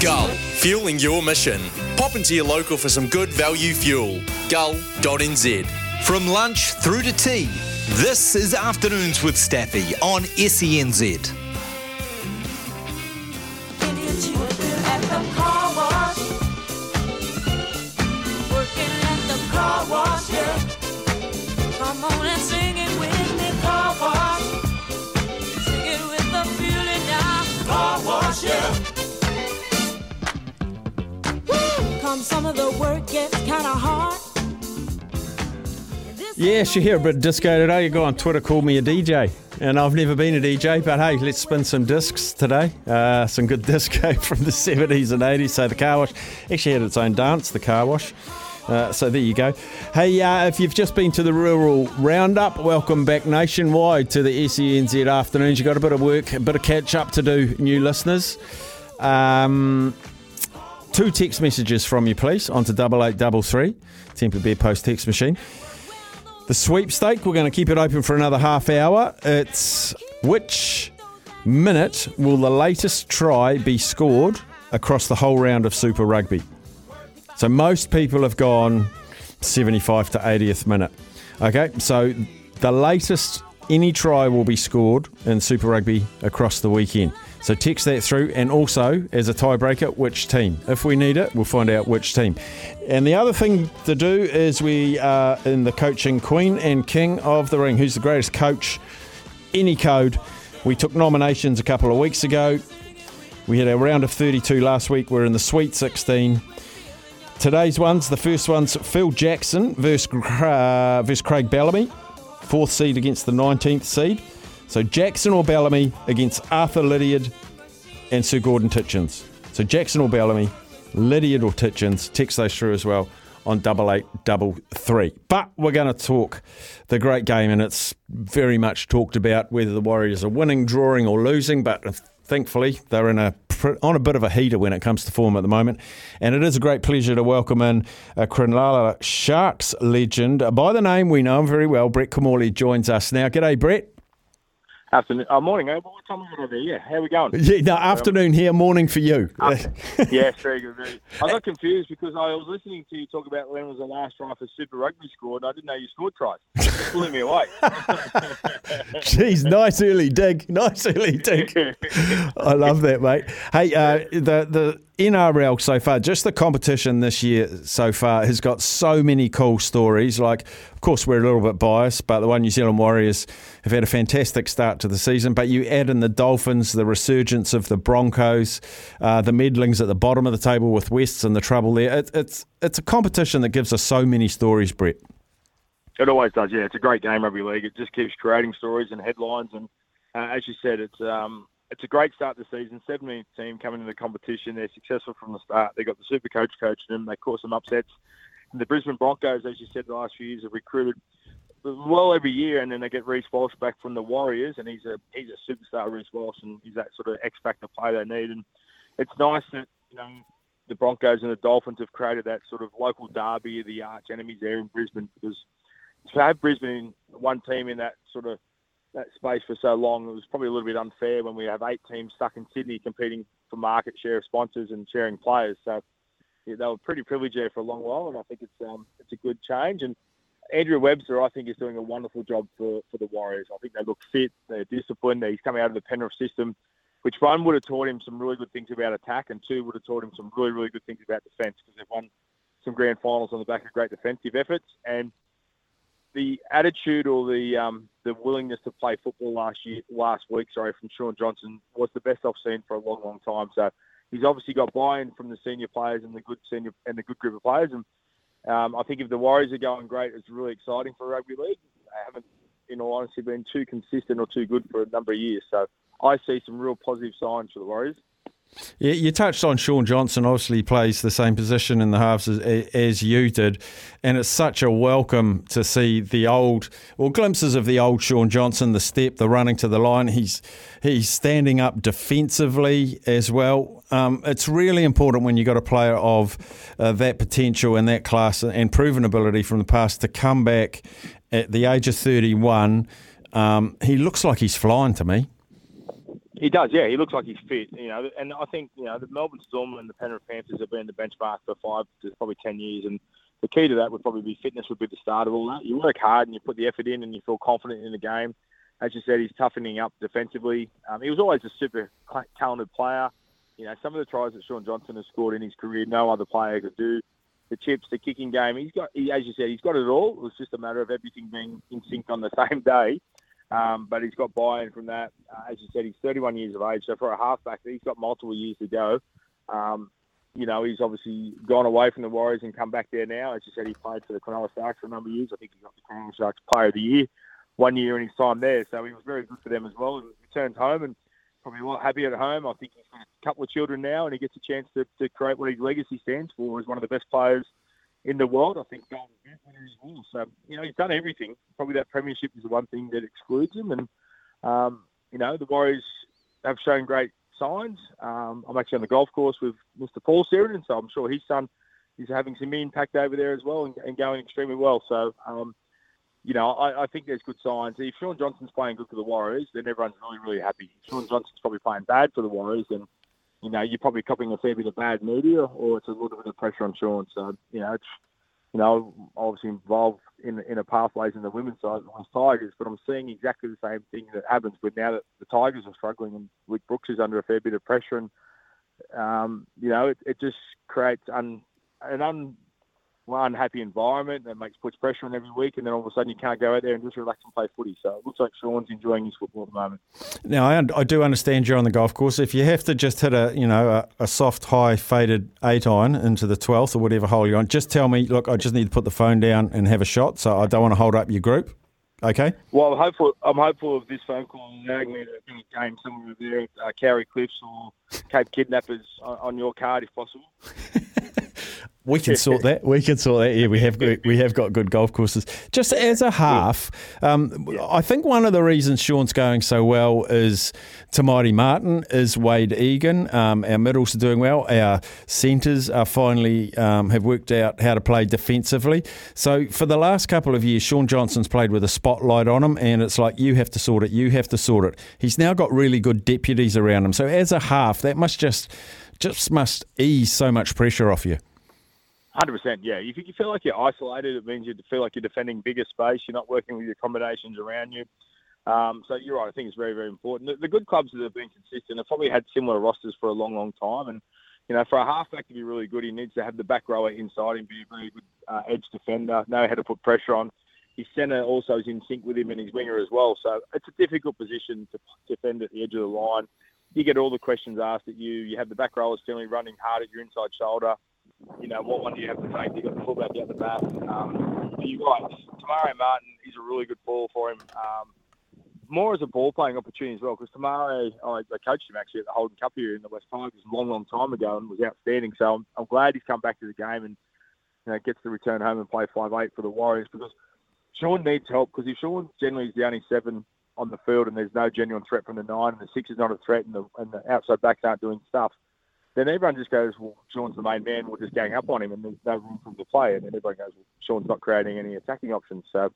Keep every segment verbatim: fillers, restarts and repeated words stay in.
Gull, fueling your mission. Pop into your local for some good value fuel. gull dot n z. From lunch through to tea, this is Afternoons with Staffy on S E N Z. Some of the work gets kind of hard. Yes, you hear a bit of disco today. A guy on Twitter called me a D J, and I've never been a D J, but hey, let's spin some discs today. Uh, some good disco from the seventies and eighties. So the car wash actually had its own dance, the car wash. Uh, so there you go. Hey, uh, if you've just been to the Rural Roundup, welcome back nationwide to the S E N Z Afternoons. You've got a bit of work, a bit of catch-up to do, new listeners. Um... Two text messages from you, please, onto double eight double three, Temper Bear Post text machine. The sweepstake, we're going to keep it open for another half hour. It's which minute will the latest try be scored across the whole round of Super Rugby? So most people have gone seventy-fifth to eightieth minute. Okay, so the latest any try will be scored in Super Rugby across the weekend. So text that through, and also, as a tiebreaker, which team? If we need it, we'll find out which team. And the other thing to do is we are in the coaching queen and king of the ring. Who's the greatest coach? Any code. We took nominations a couple of weeks ago. We had our round of thirty-two last week. We're in the Sweet sixteen. Today's ones, the first one's Phil Jackson versus, uh, versus Craig Bellamy. Fourth seed against the nineteenth seed. So Jackson or Bellamy against Arthur Lydiard and Sir Gordon Titchens. So Jackson or Bellamy, Lydiard or Titchens. Text those through as well on double eight double three. But we're going to talk the great game, and it's very much talked about whether the Warriors are winning, drawing or losing. But thankfully they're in a on a bit of a heater when it comes to form at the moment. And it is a great pleasure to welcome in a Cronulla Sharks legend. By the name we know him very well, Brett Kimmorley joins us now. G'day, Brett. Afternoon, oh, morning, eh? What time is it over here? How are we going? Yeah, no, afternoon here, morning for you. After- yeah, very good. Very good. I got confused because I was listening to you talk about when was the last try for Super Rugby scored, and I didn't know you scored tries. It blew me away. Jeez, nice early dig, nice early dig. I love that, mate. Hey, uh, the the N R L so far, just the competition this year so far has got so many cool stories. Like, of course, we're a little bit biased, but the one New Zealand Warriors have had a fantastic start to the season. But you add in the Dolphins, the resurgence of the Broncos, uh, the meddlings at the bottom of the table with Wests and the trouble there. It, it's it's a competition that gives us so many stories, Brett. It always does, yeah. It's a great game, rugby league. It just keeps creating stories and headlines. And uh, as you said, it's... Um It's a great start to the season. seventeen team coming into the competition. They're successful from the start. They got the super coach coaching them. They caused some upsets. And the Brisbane Broncos, as you said, the last few years have recruited well every year, and then they get Reece Walsh back from the Warriors, and he's a he's a superstar, Reece Walsh, and he's that sort of X factor player they need. And it's nice that you know the Broncos and the Dolphins have created that sort of local derby of the arch enemies there in Brisbane, because to have Brisbane one team in that sort of that space for so long, it was probably a little bit unfair when we have eight teams stuck in Sydney competing for market share of sponsors and sharing players. So yeah, they were pretty privileged there for a long while, and I think it's um, it's a good change. And Andrew Webster, I think, is doing a wonderful job for, for the Warriors. I think they look fit, they're disciplined, he's coming out of the Penrith system, which one would have taught him some really good things about attack, and two would have taught him some really, really good things about defence, because they've won some grand finals on the back of great defensive efforts. And the attitude or the um, the willingness to play football last year, last week, sorry, from Shaun Johnson was the best I've seen for a long, long time. So he's obviously got buy-in from the senior players and the good senior and the good group of players. And um, I think if the Warriors are going great, it's really exciting for rugby league. They haven't, in all honesty, been too consistent or too good for a number of years. So I see some real positive signs for the Warriors. Yeah, you touched on Shaun Johnson. Obviously, he plays the same position in the halves as, as you did, and it's such a welcome to see the old, well, glimpses of the old Shaun Johnson. The step, the running to the line. He's he's standing up defensively as well. Um, it's really important when you got a player of uh, that potential and that class and proven ability from the past to come back at the age of thirty-one. Um, he looks like he's flying to me. He does, yeah. He looks like he's fit, you know. And I think, you know, the Melbourne Storm and the Penrith Panthers have been the benchmark for five to probably ten years. And the key to that would probably be fitness would be the start of all that. You work hard and you put the effort in and you feel confident in the game. As you said, he's toughening up defensively. Um, he was always a super talented player. You know, some of the tries that Shaun Johnson has scored in his career, no other player could do. The chips, the kicking game, he's got, he, as you said, he's got it all. It was just a matter of everything being in sync on the same day. Um, but he's got buy-in from that. Uh, as you said, he's thirty-one years of age. So for a halfback, he's got multiple years to go. Um, you know, he's obviously gone away from the Warriors and come back there now. As you said, he played for the Cronulla Sharks for a number of years. I think he got the Cronulla Sharks Player of the Year one year in his time there. So he was very good for them as well. He returns home and probably a lot happier at home. I think he's got a couple of children now and he gets a chance to, to create what his legacy stands for as one of the best players in the world. I think Golden Boot winner as well. So, you know, he's done everything. Probably that premiership is the one thing that excludes him. And, um, you know, the Warriors have shown great signs. Um, I'm actually on the golf course with Mister Paul Searon, so I'm sure his son is having some impact over there as well and, and going extremely well. So, um, you know, I, I think there's good signs. If Shaun Johnson's playing good for the Warriors, then everyone's really, really happy. If Shaun Johnson's probably playing bad for the Warriors, then, you know, you're probably copying a fair bit of bad media, or it's a little bit of pressure on Shaun. So, you know, it's, you know, obviously involved in in a pathways in the women's side with Tigers, but I'm seeing exactly the same thing that happens. But now that the Tigers are struggling and Luke Brooks is under a fair bit of pressure, and um, you know, it, it just creates un, an un, unhappy environment that makes puts pressure on every week, and then all of a sudden you can't go out there and just relax and play footy. So it looks like Sean's enjoying his football at the moment. Now I, I do understand you're on the golf course. If you have to just hit a you know a, a soft high faded eight iron into the twelfth or whatever hole you're on, just tell me. Look, I just need to put the phone down and have a shot. So I don't want to hold up your group. Okay. Well, I'm hopeful. I'm hopeful of this phone call allowing me to do a game somewhere over there at uh, Cowrie Cliffs or Cape Kidnappers on, on your card, if possible. We can sort that. We can sort that. Yeah, we have good, we have got good golf courses. Just as a half, um, I think one of the reasons Sean's going so well is Tamati Martin, is Wade Egan. Um, our middles are doing well. Our centres are finally um, have worked out how to play defensively. So for the last couple of years, Shaun Johnson's played with a spotlight on him, and it's like you have to sort it. You have to sort it. He's now got really good deputies around him. So as a half, that must just just must ease so much pressure off you. one hundred percent, yeah. If you feel like you're isolated, it means you feel like you're defending bigger space. You're not working with your combinations around you. Um, so you're right. I think it's very, very important. The, the good clubs that have been consistent have probably had similar rosters for a long, long time. And, you know, for a halfback to be really good, he needs to have the back rower inside him, be a very good uh, edge defender, know how to put pressure on. His centre also is in sync with him and his winger as well. So it's a difficult position to defend at the edge of the line. You get all the questions asked at you. You have the back rowers generally running hard at your inside shoulder. You know, what one do you have to take? You've got the fullback out the back. Um, you're right. Tamari Martin is a really good ball for him. Um, more as a ball-playing opportunity as well, because Tamari, I, I coached him actually at the Holden Cup here in the West Tigers a long, long time ago and was outstanding. So I'm, I'm glad he's come back to the game and you know, gets to return home and play five eight for the Warriors, because Sean needs help, because if Sean generally is the only seven on the field and there's no genuine threat from the nine and the six is not a threat and the, and the outside backs aren't doing stuff, then everyone just goes, well, Sean's the main man, we'll just gang up on him, and there's no room for him to play. And then everyone goes, well, Sean's not creating any attacking options. So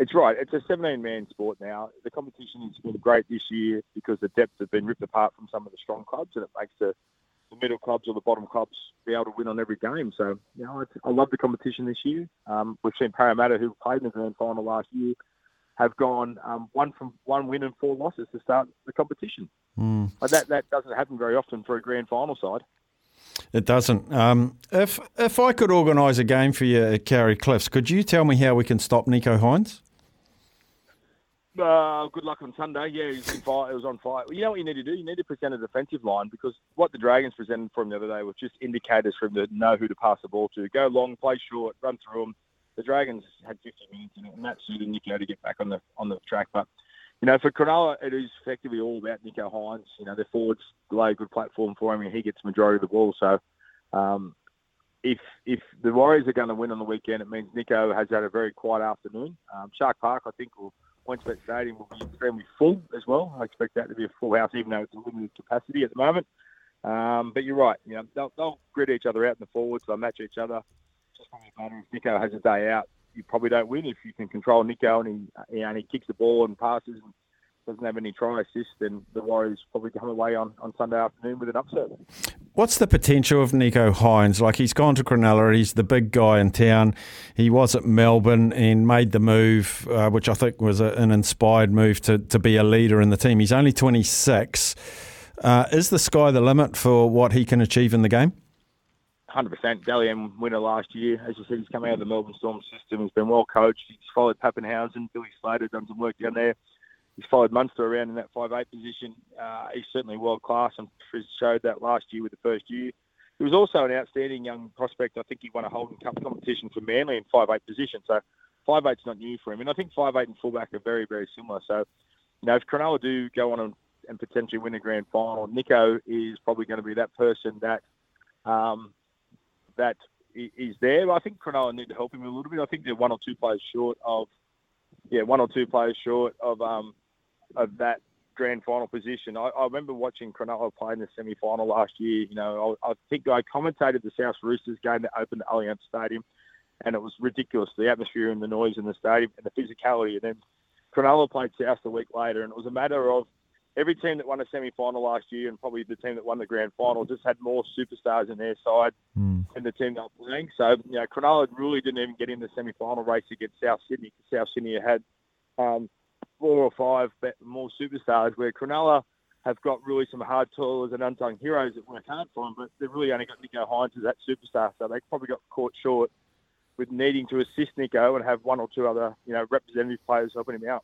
it's right. It's a seventeen-man sport now. The competition has been great this year because the depth has been ripped apart from some of the strong clubs, and it makes the, the middle clubs or the bottom clubs be able to win on every game. So, you know, it's, I love the competition this year. Um, we've seen Parramatta, who played in the grand final last year, have gone um, one from one win and four losses to start the competition. Mm. But that, that doesn't happen very often for a grand final side. It doesn't. Um, if if I could organise a game for you at Cowrie Cliffs, could you tell me how we can stop Nicho Hynes? Uh, good luck on Sunday. Yeah, he was, in fire, he was on fire. Well, you know what you need to do? You need to present a defensive line, because what the Dragons presented for him the other day was just indicators for him to know who to pass the ball to. Go long, play short, run through them. The Dragons had fifty minutes in it, and that suited Nicho to get back on the on the track. But, you know, for Cronulla, it is effectively all about Nicho Hynes. You know, their forwards lay a good platform for him, and he gets the majority of the ball. So um, if if the Warriors are going to win on the weekend, it means Nicho has had a very quiet afternoon. Um, Shark Park, I think, or PointsBet Stadium will be extremely full as well. I expect that to be a full house, even though it's a limited capacity at the moment. Um, but you're right. You know, they'll, they'll grid each other out in the forwards. They'll match each other. If Nicho has a day out, you probably don't win. If you can control Nicho and he, you know, and he kicks the ball and passes and doesn't have any try assist, then the Warriors probably come away on, on Sunday afternoon with an upset. What's the potential of Nicho Hynes? Like, he's gone to Cronulla, he's the big guy in town. He was at Melbourne and made the move, uh, which I think was a, an inspired move to, to be a leader in the team. He's only twenty-six. Uh, is the sky the limit for what he can achieve in the game? one hundred percent. Dally M winner last year. As you said, he's come out of the Melbourne Storm system. He's been well coached. He's followed Pappenhausen, Billy Slater, done some work down there. He's followed Munster around in that five eight position. Uh, he's certainly world-class and showed that last year with the first year. He was also an outstanding young prospect. I think he won a Holden Cup competition for Manly in five eight position. So five eight's not new for him. And I think five eight and fullback are very, very similar. So, you know, if Cronulla do go on and, and potentially win a grand final, Nicho is probably going to be that person that... Um, that is there. I think Cronulla need to help him a little bit. I think they're one or two players short of, yeah, one or two players short of um of that grand final position. I, I remember watching Cronulla play in the semi-final last year. You know, I, I think I commentated the South Roosters game that opened the Allianz Stadium, and it was ridiculous, the atmosphere and the noise in the stadium and the physicality. And then Cronulla played South a week later, and it was a matter of every team that won a semi-final last year and probably the team that won the grand final just had more superstars in their side mm. than the team they were playing. So, you know, Cronulla really didn't even get in the semi-final race against South Sydney because South Sydney had um, four or five more superstars, where Cronulla have got really some hard toilers and unsung heroes that work hard for them, but they've really only got Nicho Hynes as that superstar. So they probably got caught short with needing to assist Nicho and have one or two other, you know, representative players helping him out.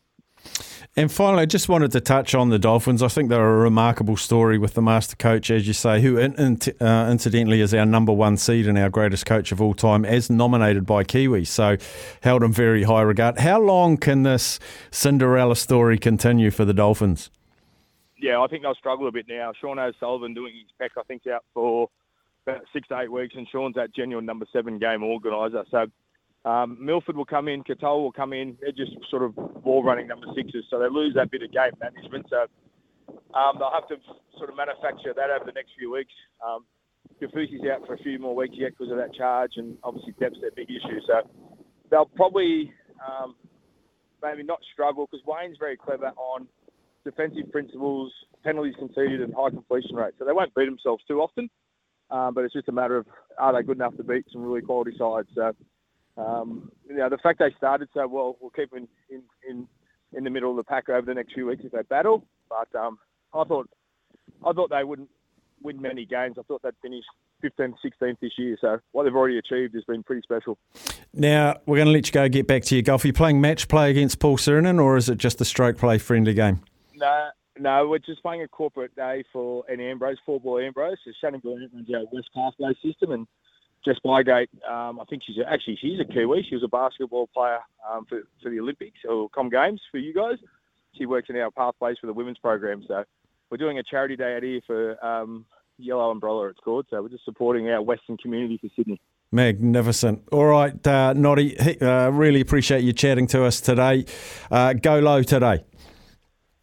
And finally, I just wanted to touch on the Dolphins. I think they're a remarkable story with the master coach, as you say, who in, in, uh, incidentally is our number one seed and our greatest coach of all time, as nominated by Kiwi. So held in very high regard. How long can this Cinderella story continue for the Dolphins? Yeah, I think they'll struggle a bit now. Sean O'Sullivan doing his pack, I think, is out for about six to eight weeks, and Sean's that genuine number seven game organiser. So Um, Milford will come in, Katoa will come in. They're just sort of ball running number sixes, so they lose that bit of game management. So um, they'll have to sort of manufacture that over the next few weeks. Um, Kafusi's out for a few more weeks yet because of that charge, and obviously depth's their big issue. So they'll probably um, maybe not struggle because Wayne's very clever on defensive principles, penalties conceded, and high completion rate. So they won't beat themselves too often, um, but it's just a matter of are they good enough to beat some really quality sides. So. Um, you know, the fact they started so well, we'll keep them in, in, in the middle of the pack over the next few weeks if they battle. But um, I thought I thought they wouldn't win many games. I thought they'd finish fifteenth, sixteenth this year. So what they've already achieved has been pretty special. Now, we're going to let you go get back to your golf. Are you playing match play against Paul Searon, or is it just a stroke play friendly game? No, no, we're just playing a corporate day for an Ambrose, four ball Ambrose. So Shannon Glenn runs our West Pathway system, and Jess Bygate, um, I think she's a, actually she's a Kiwi. She was a basketball player um, for, for the Olympics or Com Games for you guys. She works in our pathways for the women's program. So we're doing a charity day out here for um, Yellow Umbrella, it's called. So we're just supporting our Western community for Sydney. Magnificent. All right, uh, Noddy, uh, really appreciate you chatting to us today. Uh, go low today.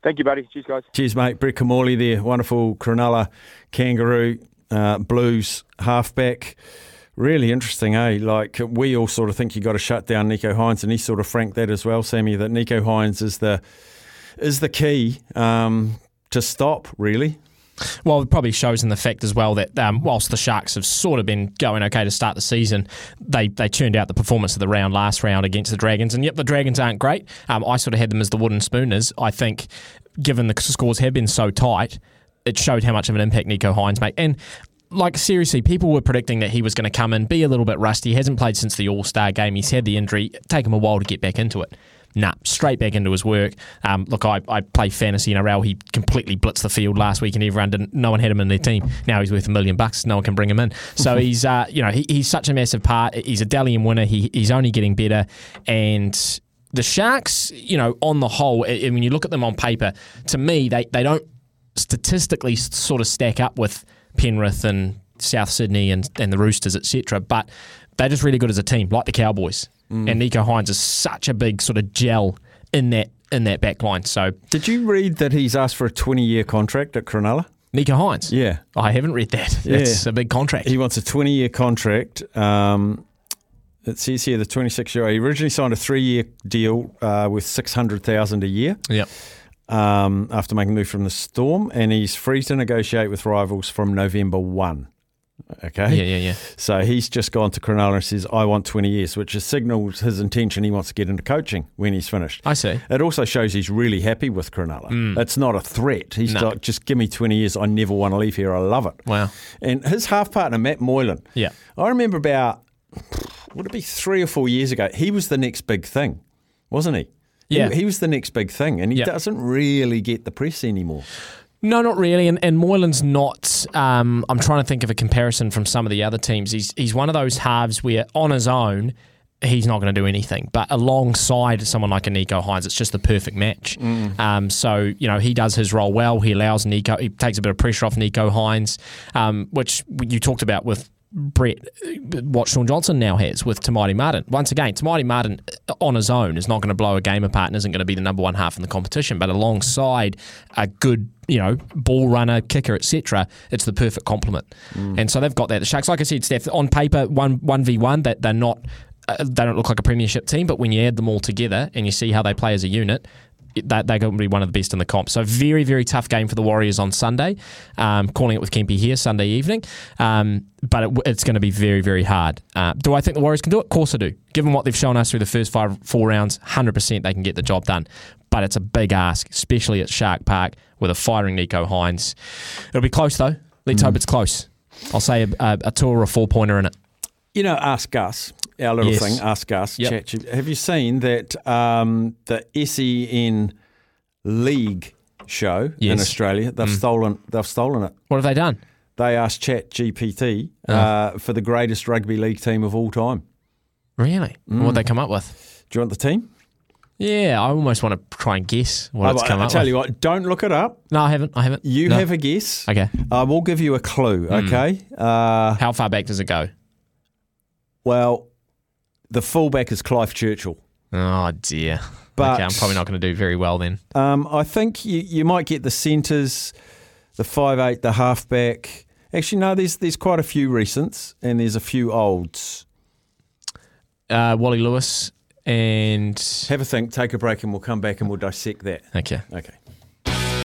Thank you, buddy. Cheers, guys. Cheers, mate. Brett Kimmorley there, wonderful Cronulla Kangaroo, uh, Blues halfback. Really interesting, eh? Like, we all sort of think you got to shut down Nicho Hynes, and he sort of franked that as well, Sammy, that Nicho Hynes is the is the key um, to stop, really. Well, it probably shows in the fact as well that um, whilst the Sharks have sort of been going okay to start the season, they they turned out the performance of the round last round against the Dragons. And yep, the Dragons aren't great. Um, I sort of had them as the wooden spooners. I think, given the scores have been so tight, it showed how much of an impact Nicho Hynes made. And like, seriously, people were predicting that he was going to come in, be a little bit rusty. He hasn't played since the All-Star game. He's had the injury. It'd take him a while to get back into it. Nah, straight back into his work. Um, look, I, I play fantasy N R L. He completely blitzed the field last week, and everyone didn't. No one had him in their team. Now he's worth a million bucks. No one can bring him in. So he's, uh, you know, he, he's such a massive part. He's a Dalian winner. He, he's only getting better, and the Sharks, you know, on the whole, when you look at them on paper, to me, they they don't statistically sort of stack up with Penrith and South Sydney and, and the Roosters, et cetera. But they're just really good as a team, like the Cowboys. Mm. And Nicho Hynes is such a big sort of gel in that in that back line. So, did you read that he's asked for a twenty-year contract at Cronulla? Nicho Hynes? Yeah. I haven't read that. Yeah. It's a big contract. He wants a twenty-year contract. Um, it says here the twenty-six-year-old. He originally signed a three-year deal uh, with six hundred thousand dollars a year. Yep. um, after making the move from the Storm, and he's free to negotiate with rivals from November first. Okay. Yeah, yeah, yeah. So he's just gone to Cronulla and says, I want twenty years, which is signals his intention he wants to get into coaching when he's finished. I see. It also shows he's really happy with Cronulla. Mm. It's not a threat. He's no. like, just give me twenty years. I never want to leave here. I love it. Wow. And his half partner, Matt Moylan. Yeah. I remember about, would it be three or four years ago, he was the next big thing, wasn't he? Yeah. He, he was the next big thing, and he yeah. doesn't really get the press anymore. No, not really. And, and Moylan's not, um, I'm trying to think of a comparison from some of the other teams. He's he's one of those halves where on his own, he's not going to do anything. But alongside someone like a Nicho Hynes, it's just the perfect match. Mm. Um, so, you know, he does his role well. He allows Nicho, he takes a bit of pressure off Nicho Hynes, um, which you talked about with Brett, what Shaun Johnson now has with Tamati Martin. Once again, Tamati Martin on his own is not going to blow a game apart and isn't going to be the number one half in the competition, but alongside a good, you know, ball runner, kicker, et cetera, it's the perfect complement. Mm. And so they've got that. The Sharks, like I said, Steph, on paper, one one v one, that they're not, uh, they don't look like a premiership team, but when you add them all together and you see how they play as a unit, they're going to be one of the best in the comp. So very, very tough game for the Warriors on Sunday. Um, calling it with Kempe here Sunday evening. Um, but it, it's going to be very, very hard. Uh, do I think the Warriors can do it? Of course I do. Given what they've shown us through the first five, four rounds, one hundred percent they can get the job done. But it's a big ask, especially at Shark Park with a firing Nicho Hynes. It'll be close, though. Let's mm. hope it's close. I'll say a, a, a two or a four-pointer in it. You know, ask us. Our little yes. thing, Ask Us, yep. Chat. Have you seen that um, the S E N League show yes. in Australia? They've mm. stolen. They've stolen it. What have they done? They asked Chat G P T oh. uh, for the greatest rugby league team of all time. Really? Mm. What did they come up with? Do you want the team? Yeah, I almost want to try and guess what oh, it's come I, up with. I tell you what, don't look it up. No, I haven't. I haven't. You no. have a guess. Okay. I uh, will give you a clue. Mm. Okay. Uh, How far back does it go? Well. The fullback is Clive Churchill. Oh, dear. But, okay, I'm probably not going to do very well then. Um, I think you, you might get the centres, the five eight, the halfback. Actually, no, there's there's quite a few recents and there's a few olds. Uh, Wally Lewis and... Have a think, take a break and we'll come back and we'll dissect that. Okay. Okay.